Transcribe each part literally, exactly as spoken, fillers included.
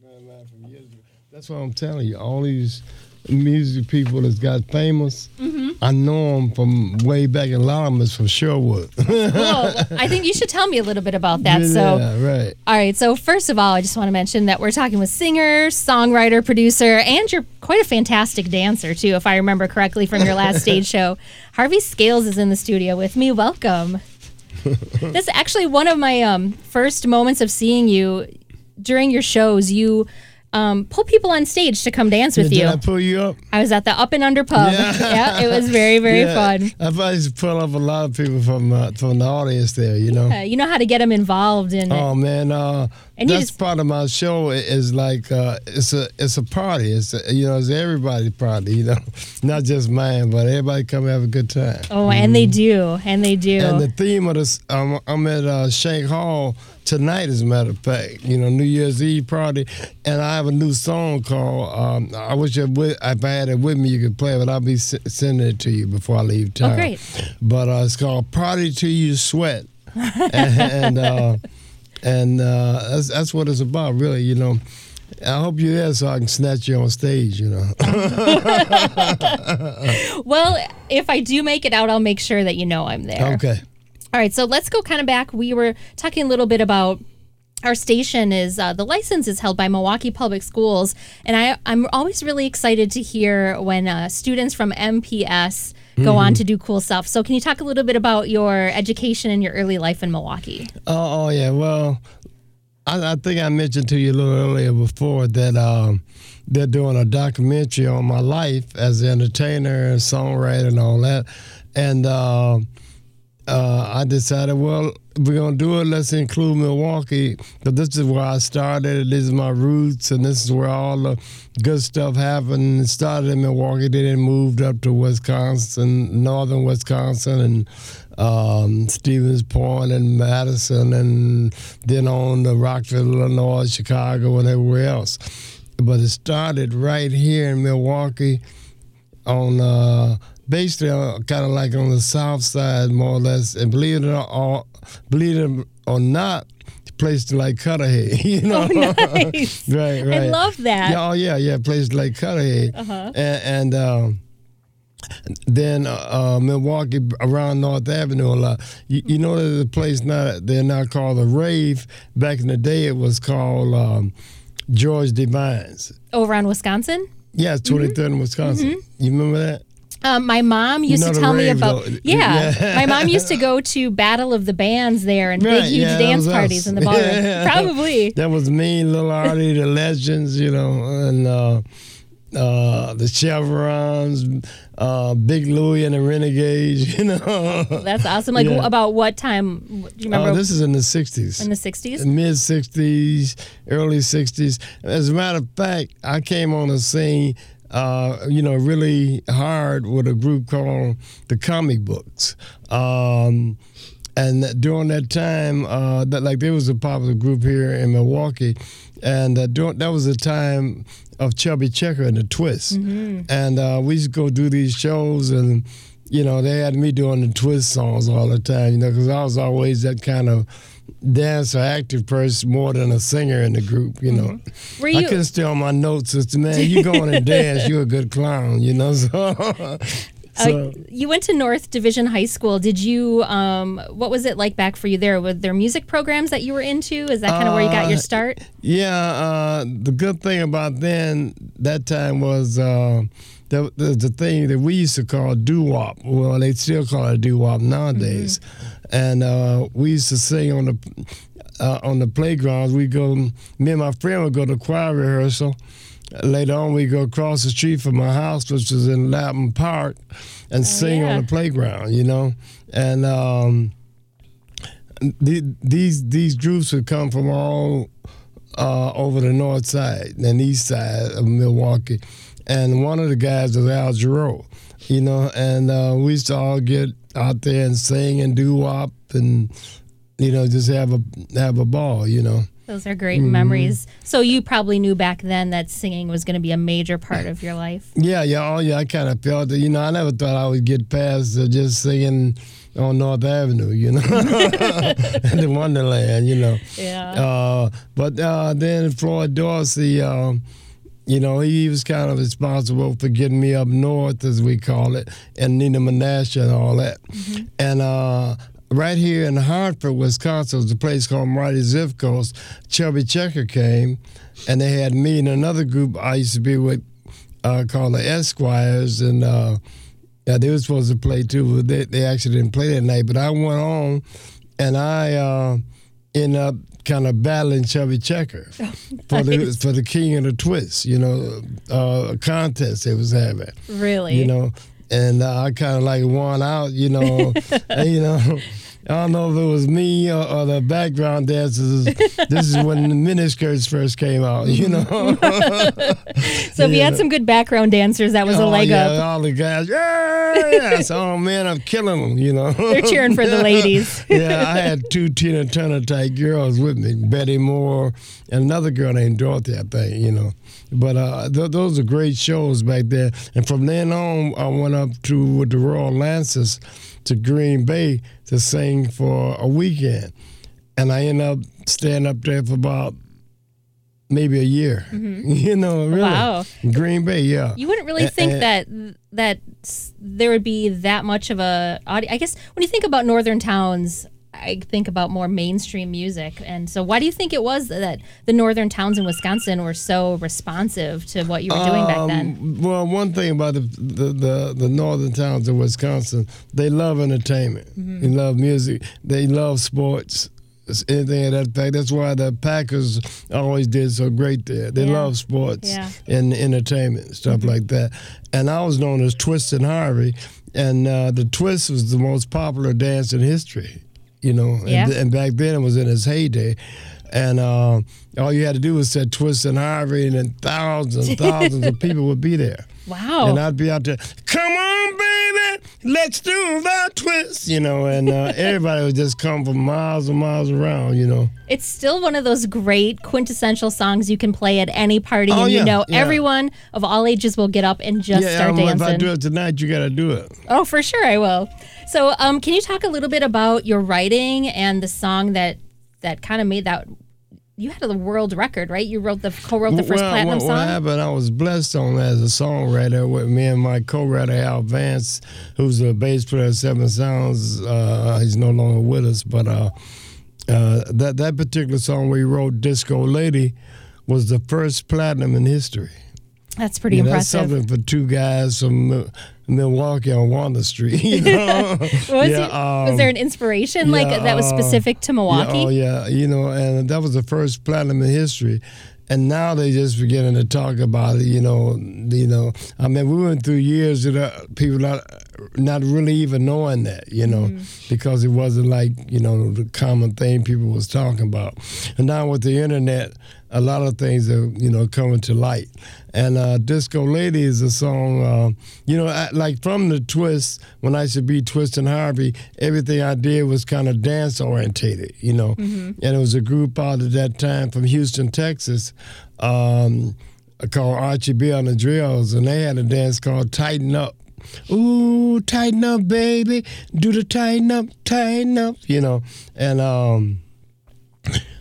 From years ago. That's what I'm telling you. All these music people that's got famous, mm-hmm. I know them from way back, and a lot of them is from Sherwood. Well, I think you should tell me a little bit about that. Yeah, so, yeah, right. All right. So, first of all, I just want to mention that we're talking with singer, songwriter, producer, and you're quite a fantastic dancer, too, if I remember correctly from your last stage show. Harvey Scales is in the studio with me. Welcome. That's actually one of my um, first moments of seeing you. During your shows, you um, pull people on stage to come dance with yeah, did you. Did I pull you up? I was at the Up and Under Pub. Yeah, yeah, it was very, very yeah. fun. I've always pulled up a lot of people from uh, from the audience there, you know. Yeah, you know how to get them involved in. Oh it. man, uh, and that's just, part of my show is like uh, it's a it's a party. It's a, you know it's everybody's party. You know, not just mine, but everybody come have a good time. Oh, mm-hmm. and they do, and they do. And the theme of this, um, I'm at uh, Shank Hall tonight, as a matter of fact, you know, New Year's Eve party, and I have a new song called, um, I wish I would, if I had it with me, you could play it, but I'll be s- sending it to you before I leave town. Oh, great. But uh, it's called Party Till You Sweat, and and, uh, and uh, that's, that's what it's about, really, you know. I hope you're there so I can snatch you on stage, you know. Well, if I do make it out, I'll make sure that you know I'm there. Okay. All right, so let's go kind of back. We were talking a little bit about our station is, uh, the license is held by Milwaukee Public Schools, and I, I'm always really excited to hear when uh, students from M P S go mm-hmm. on to do cool stuff. So can you talk a little bit about your education and your early life in Milwaukee? Oh, oh yeah, well, I, I think I mentioned to you a little earlier before that um, they're doing a documentary on my life as an entertainer and songwriter and all that, and... Uh, Uh, I decided, well, if we're going to do it, let's include Milwaukee, because this is where I started, this is my roots, and this is where all the good stuff happened. It started in Milwaukee, then moved up to Wisconsin, northern Wisconsin, and um, Stevens Point and Madison, and then on to Rockford, Illinois, Chicago, and everywhere else. But it started right here in Milwaukee on... Uh, Basically, uh, kind of like on the south side, more or less, and believe it or, or, believe it or not, places like Cudahy, you know? Oh, nice. Right, right. I love that. Yeah, oh, yeah, yeah, places like Cudahy. Uh-huh. And, and um, then uh, uh, Milwaukee, around North Avenue a lot. You, you know, there's a place now, they're now called The Rave. Back in the day, it was called um, George Devine's. Over on Wisconsin? Yeah, twenty-third mm-hmm. in Wisconsin. Mm-hmm. You remember that? Um, my mom used you know to tell me about yeah, yeah. My mom used to go to Battle of the Bands there and right, big huge yeah, dance parties in the ballroom. Yeah. Probably that was me, Lil Arty, the Legends, you know, and uh, uh, the Chevrons, uh, Big Louie and the Renegades, you know. That's awesome. Like yeah. about what time? Do you remember? Uh, this is in the sixties. In the sixties, mid sixties, early sixties. As a matter of fact, I came on the scene. Uh, you know, really hard with a group called The Comic Books. Um, and that during that time, uh, that, like there was a popular group here in Milwaukee, and uh, during, that was the time of Chubby Checker and the Twist. Mm-hmm. And uh, we used to go do these shows, and, you know, they had me doing the Twist songs all the time, you know, because I was always that kind of dancer, active person, more than a singer in the group, you know. Mm-hmm. You- I couldn't stay on my notes. It's, man, you go on and dance, you're a good clown, you know. So, so. Uh, you went to North Division High School. Did you, um, what was it like back for you there? Were there music programs that you were into? Is that kind of uh, where you got your start? Yeah, uh, the good thing about then, that time was... Uh, The, the, the thing that we used to call doo-wop. Well, they still call it doo-wop nowadays. Mm-hmm. And uh, we used to sing on the uh, on the playgrounds. We go, me and my friend would go to choir rehearsal. Later on, we go across the street from my house, which was in Lapham Park, and oh, sing yeah. on the playground, you know? And um, the, these these groups would come from all uh, over the north side and east side of Milwaukee. And one of the guys was Al Gero, you know, and uh, we used to all get out there and sing and doo-wop and, you know, just have a have a ball, you know. Those are great mm-hmm. memories. So you probably knew back then that singing was going to be a major part of your life. Yeah, yeah, oh yeah, I kind of felt it. You know, I never thought I would get past uh, just singing on North Avenue, you know, the Wonderland, you know. Yeah. Uh, but uh, then Floyd Dorsey, uh, you know, he was kind of responsible for getting me up north, as we call it, and Nina Menasha and all that. Mm-hmm. And uh, right here in Hartford, Wisconsin, was a place called Marty Zifko's. Chubby Checker came, and they had me and another group I used to be with uh, called The Esquires, and uh, yeah, they were supposed to play too, but they, they actually didn't play that night. But I went on, and I uh, ended up kind of battling Chubby Checker oh, nice. for the for the King of the Twist, you know, uh, contest they was having. Really? You know, and uh, I kind of like won out, you know, and, you know. I don't know if it was me or, or the background dancers. This is when the miniskirts first came out, you know. So if you, you had know. some good background dancers, that was oh, a leg yeah, up. Yeah, all the guys, yeah, yeah. So, oh, man, I'm killing them, you know. They're cheering for the ladies. Yeah, I had two Tina Turner-type girls with me, Betty Moore and another girl named Dorothy, I think, you know. But uh, th- those are great shows back there. And from then on, I went up to with the Royal Lancers to Green Bay to sing for a weekend. And I ended up staying up there for about maybe a year. Mm-hmm. You know, really. Wow. Green Bay, yeah. You wouldn't really think and, and, that that there would be that much of a audience. I guess when you think about northern towns, I think about more mainstream music. And so why do you think it was that the northern towns in Wisconsin were so responsive to what you were doing um, back then? Well, one thing about the, the, the, the northern towns of Wisconsin, they love entertainment. Mm-hmm. They love music. They love sports. Anything of that fact. That's why the Packers always did so great there. They yeah. love sports yeah. and entertainment, stuff mm-hmm. like that. And I was known as Twist and Harvey. And uh, the Twist was the most popular dance in history. You know, yeah. and, and back then it was in its heyday. And uh, all you had to do was say Twist and Harvey, and then thousands and thousands of people would be there. Wow. And I'd be out there, come on, baby, let's do the twist, you know, and uh, everybody would just come from miles and miles around, you know. It's still one of those great quintessential songs you can play at any party, oh, and yeah, you know, yeah. everyone of all ages will get up and just yeah, start I mean, dancing. If I do it tonight, you got to do it. Oh, for sure I will. So um, can you talk a little bit about your writing and the song that that kind of made that? You had a world record, right? You wrote the co-wrote the first well, platinum what, song. What happened? I was blessed on that as a songwriter with me and my co-writer Al Vance, who's a bass player of Seven Sounds. Uh, he's no longer with us, but uh, uh, that that particular song we wrote, "Disco Lady," was the first platinum in history. That's pretty you know, impressive. That's something for two guys from uh, Milwaukee on Wanda Street. You know? was, yeah, it, um, was there an inspiration yeah, like that was specific to Milwaukee? Yeah, oh, yeah, you know, and that was the first platinum in history. And now they're just beginning to talk about it, you know. You know, I mean, we went through years of people not, not really even knowing that, you know, mm. because it wasn't like, you know, the common thing people was talking about. And now with the internet, a lot of things are, you know, coming to light. And uh, Disco Lady is a song, uh, you know, I, like from the Twist, when I used to be Twist and Harvey, everything I did was kind of dance orientated, you know. Mm-hmm. And it was a group out at that time from Houston, Texas, um, called Archie Bill and the Drills, and they had a dance called Tighten Up. Ooh, tighten up, baby. Do the tighten up, tighten up, you know. And um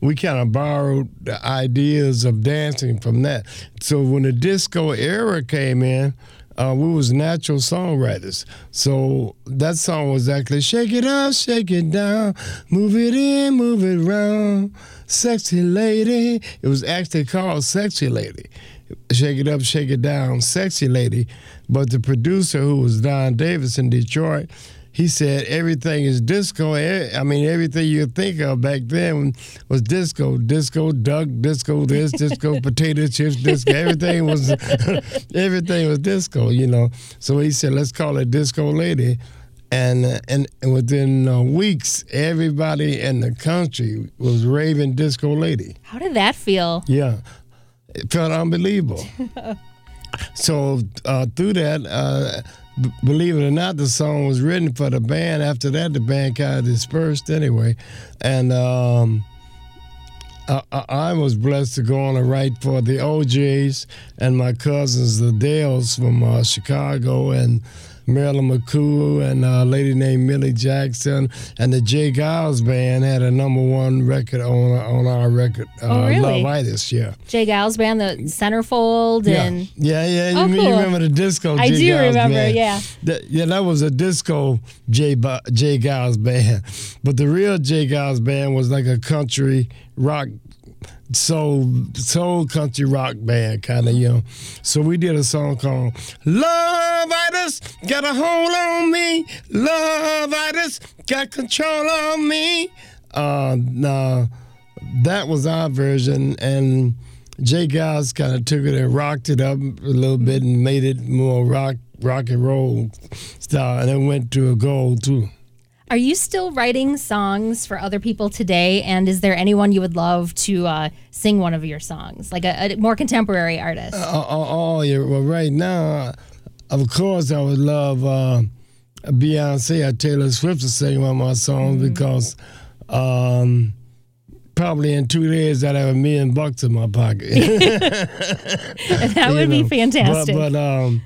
we kind of borrowed the ideas of dancing from that. So when the disco era came in, uh, we was natural songwriters. So that song was actually shake it up, shake it down, move it in, move it round, sexy lady. It was actually called Sexy Lady. Shake it up, shake it down, sexy lady. But the producer, who was Don Davis in Detroit, he said, everything is disco. I mean, everything you think of back then was disco. Disco duck, disco this, disco potato chips, disco. Everything was everything was disco, you know. So he said, let's call it Disco Lady. And and within uh, weeks, everybody in the country was raving Disco Lady. How did that feel? Yeah. It felt unbelievable. So uh, through that, uh, b- believe it or not, the song was written for the band. After that, the band kind of dispersed anyway. And um, I-, I-, I was blessed to go on and write for the O J's and my cousins, the Dales from uh, Chicago, and Marilyn McCool and a lady named Millie Jackson, and the J. Geils Band had a number one record on on our record. Uh, oh, really? Loveitis, yeah. J. Geils Band, the Centerfold, yeah. and yeah, yeah. You, oh, mean, cool. you remember the disco? I J. do Geils remember, Band. yeah. The, yeah, that was a disco J. J. Geils Band, but the real J. Geils Band was like a country rock. Soul, soul country rock band, kind of, you know. So we did a song called Loveitis Got a Hold on Me, Loveitis Got Control on Me. Uh, nah, that was our version, and J. Geils kind of took it and rocked it up a little bit and made it more rock, rock and roll style, and it went to a gold too. Are you still writing songs for other people today? And is there anyone you would love to uh, sing one of your songs, like a, a more contemporary artist? Oh, oh, oh yeah. Well, right now, of course, I would love uh, Beyonce or Taylor Swift to sing one of my songs, mm-hmm. because um, probably in two days I'd have a million bucks in my pocket. That would know. be fantastic. But, but um,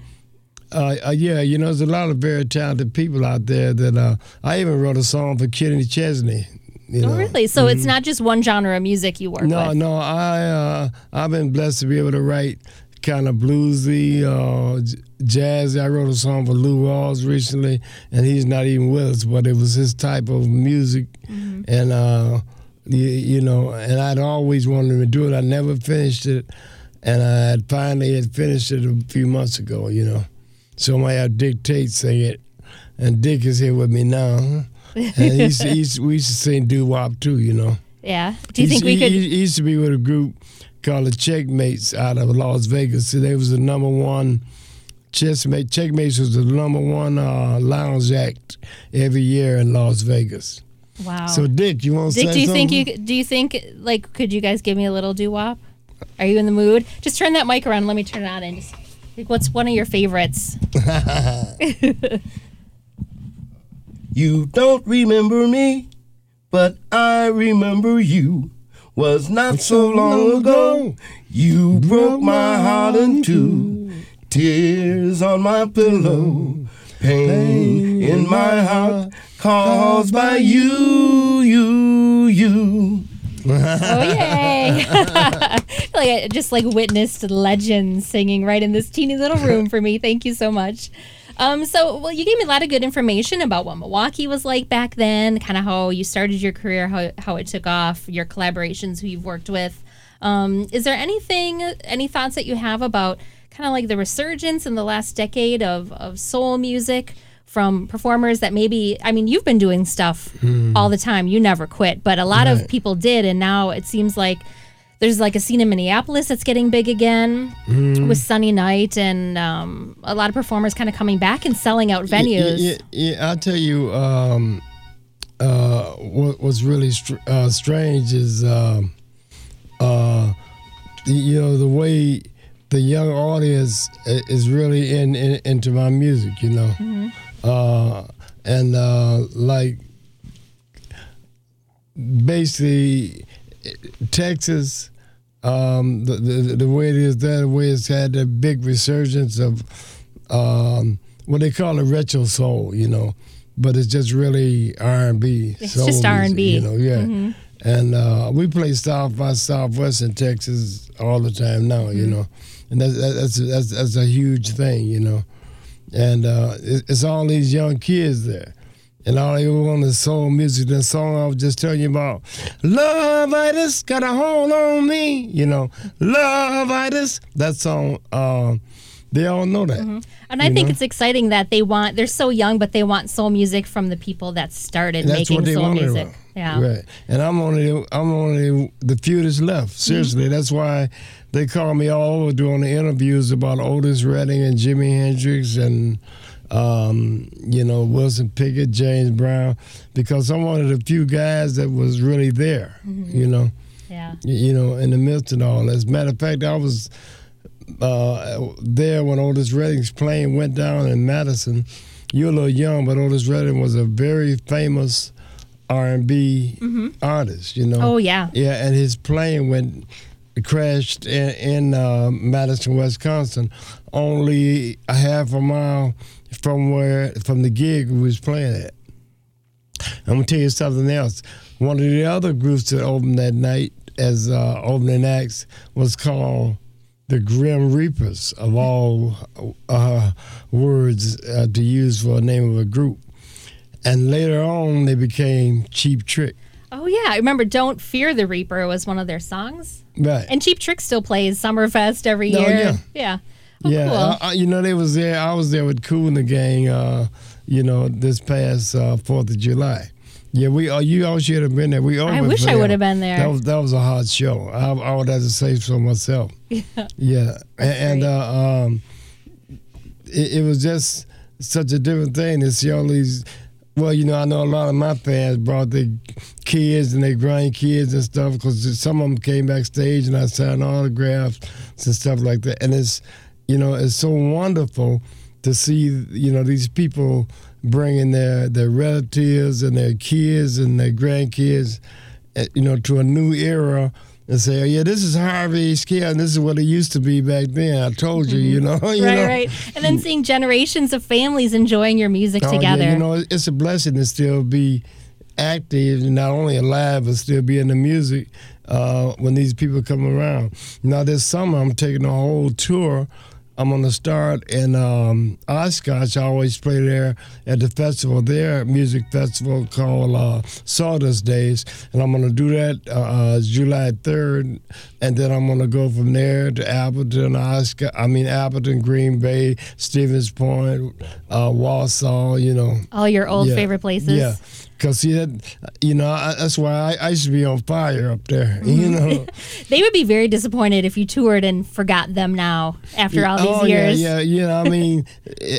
Uh, uh, yeah, you know, there's a lot of very talented people out there that uh, I even wrote a song for Kenny Chesney. You know? Oh, really? So mm-hmm. it's not just one genre of music you work no, with? No, no, I, uh, I've been blessed to be able to write kind of bluesy, uh, j- jazzy. I wrote a song for Lou Rawls recently, and he's not even with us, but it was his type of music. Mm-hmm. And, uh, you, you know, and I'd always wanted to do it. I never finished it, and I finally had finished it a few months ago, you know. Somebody out Dick Tate sing it, and Dick is here with me now. And he used to, he used to, we used to sing doo-wop too, you know. Yeah. Do you he think we to, could? He, he used to be with a group called the Checkmates out of Las Vegas. So they was the number one Checkmates. Checkmates was the number one uh, lounge act every year in Las Vegas. Wow. So Dick, you want to Dick, say do you something? think you do you think like could you guys give me a little doo-wop? Are you in the mood? Just turn that mic around. Let me turn it on and just. Like, what's one of your favorites? You don't remember me, but I remember you. Was not so long ago, you broke my heart in two. Tears on my pillow, pain in my heart, caused by you, you, you. Oh, yay! Like I just like witnessed legends singing right in this teeny little room for me. Thank you so much. Um, so, well, you gave me a lot of good information about what Milwaukee was like back then, kind of how you started your career, how how it took off, your collaborations, who you've worked with. Um, is there anything, any thoughts that you have about kind of like the resurgence in the last decade of of soul music? From performers that maybe, I mean, you've been doing stuff mm. all the time. You never quit, but a lot right. of people did. And now it seems like there's like a scene in Minneapolis that's getting big again mm. with Sunny Night and um, a lot of performers kind of coming back and selling out venues. Yeah, yeah, yeah. I'll tell you um, uh, what was really str- uh, strange is, uh, uh, you know, the way the young audience is really in, in into my music, you know. Mm-hmm. Uh, and uh, like basically Texas, um, the, the the way it is there, the way it's had that big resurgence of um, what they call a retro soul, you know, but it's just really R and B. It's soul just R and B, you know, yeah. Mm-hmm. And uh, we play South by Southwest in Texas all the time now, mm-hmm. you know, and that's that's that's that's a huge thing, you know. And uh, it's all these young kids there. And all they want is soul music. That song I was just telling you about, Loveitis got a hold on me. You know, Loveitis. That song, uh, they all know that. Mm-hmm. And I think know? it's exciting that they want, they're so young, but they want soul music from the people that started that's making what they soul music. About. Yeah. Right. And I'm only, I'm only the few that's left. Seriously, mm-hmm. that's why they call me all over doing the interviews about Otis Redding and Jimi Hendrix and, um, you know, Wilson Pickett, James Brown, because I'm one of the few guys that was really there, mm-hmm. you know, yeah, you know, in the midst of all. As a matter of fact, I was uh, there when Otis Redding's plane went down in Madison. You're a little young, but Otis Redding was a very famous R and B mm-hmm. artist, you know. Oh, yeah. Yeah, and his plane went crashed in, in uh, Madison, Wisconsin, only a half a mile from where from the gig we was playing at. I'm gonna tell you something else. One of the other groups that opened that night as uh, opening acts was called the Grim Reapers, of all uh, words uh, to use for a name of a group. And later on, they became Cheap Trick. Oh, yeah. I remember Don't Fear the Reaper was one of their songs. Right. And Cheap Trick still plays Summerfest every year. Oh, yeah. Yeah. Oh, yeah. Cool. I, I, you know, they was there. I was there with Kool and the gang, uh, you know, this past uh, fourth of July. Yeah, we. Uh, you all should have been there. We. I wish I would have been there. That was, that was a hard show. I, I would have to say so myself. Yeah. Yeah. And, and uh, um, it, it was just such a different thing to see all these. Well, you know, I know a lot of my fans brought their kids and their grandkids and stuff, because some of them came backstage and I signed autographs and stuff like that. And it's, you know, it's so wonderful to see, you know, these people bringing their, their relatives and their kids and their grandkids, you know, to a new era and say, oh, yeah, this is Harvey Scales, and this is what it used to be back then. I told you, mm-hmm. you know. you right, know? right. And then seeing generations of families enjoying your music oh, together. Yeah, you know, it's a blessing to still be active and not only alive, but still be in the music uh, when these people come around. Now, this summer, I'm taking a whole tour. I'm going to start in um, Oshkosh. I always play there at the festival there, music festival called uh, Sawdust Days. And I'm going to do that uh, July third. And then I'm going to go from there to Appleton, Oshkosh, I mean, Appleton, Green Bay, Stevens Point, uh, Wausau, you know. All your old yeah. favorite places. Yeah. Because, see, that, you know, I, that's why I, I used to be on fire up there, you know. They would be very disappointed if you toured and forgot them now after all these oh, years. Yeah, yeah, you know, I mean,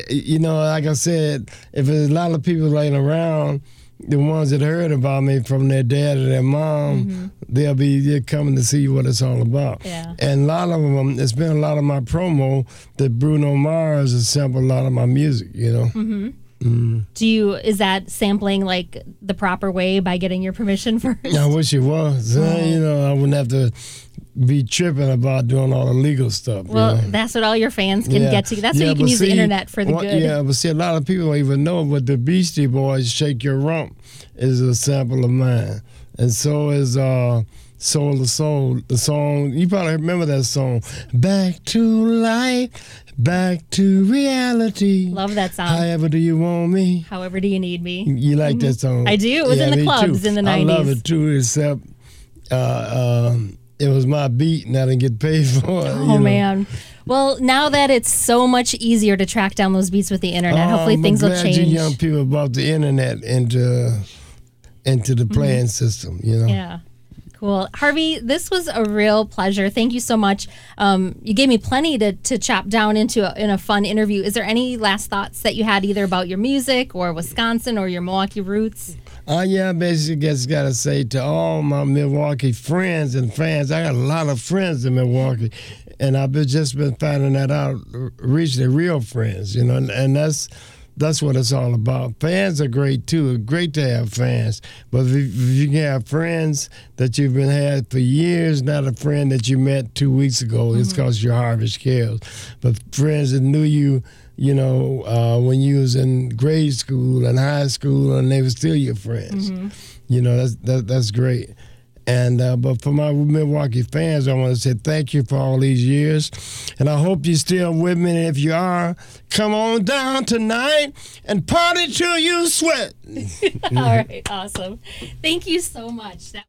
you know, like I said, if there's a lot of people laying around, the ones that heard about me from their dad or their mom, mm-hmm. they'll be they're coming to see what it's all about. Yeah. And a lot of them, it's been a lot of my promo that Bruno Mars has sampled a lot of my music, you know. Mm-hmm. Mm. Do you, is that sampling like the proper way by getting your permission first? I wish it was. Oh. You know, I wouldn't have to be tripping about doing all the legal stuff. Well, you know? That's what all your fans can yeah. get to. That's yeah, how you can use see, the internet for the well, good. Yeah, but see, a lot of people don't even know, but the Beastie Boys' Shake Your Rump is a sample of mine. And so is uh, Soul to Soul, the song. You probably remember that song. Back to life. Back to reality. Love that song. However do you want me. However do you need me. You like mm-hmm. that song? I do. It was yeah, in the clubs too. In the nineties. I love it too, except uh, uh, it was my beat and I didn't get paid for it. Oh, you know? Man. Well, now that it's so much easier to track down those beats with the internet, oh, hopefully I'm things will change. I'm glad you young people brought the internet into, into the playing mm-hmm. system, you know? Yeah. Cool. Harvey, this was a real pleasure. Thank you so much. Um, you gave me plenty to, to chop down into a, in a fun interview. Is there any last thoughts that you had either about your music or Wisconsin or your Milwaukee roots? Uh, yeah, I basically just got to say to all my Milwaukee friends and fans, I got a lot of friends in Milwaukee, and I've been just been finding that out recently, real friends, you know, and, and that's... That's what it's all about. Fans are great, too. It's great to have fans. But if you can have friends that you've been had for years, not a friend that you met two weeks ago, mm-hmm. it's because you're Harvey Scales. But friends that knew you, you know, uh, when you was in grade school and high school, and they were still your friends. Mm-hmm. You know, that's that, that's great. And uh, but for my Milwaukee fans, I want to say thank you for all these years. And I hope you're still with me. And if you are, come on down tonight and party till you sweat. All right, awesome. Thank you so much. That-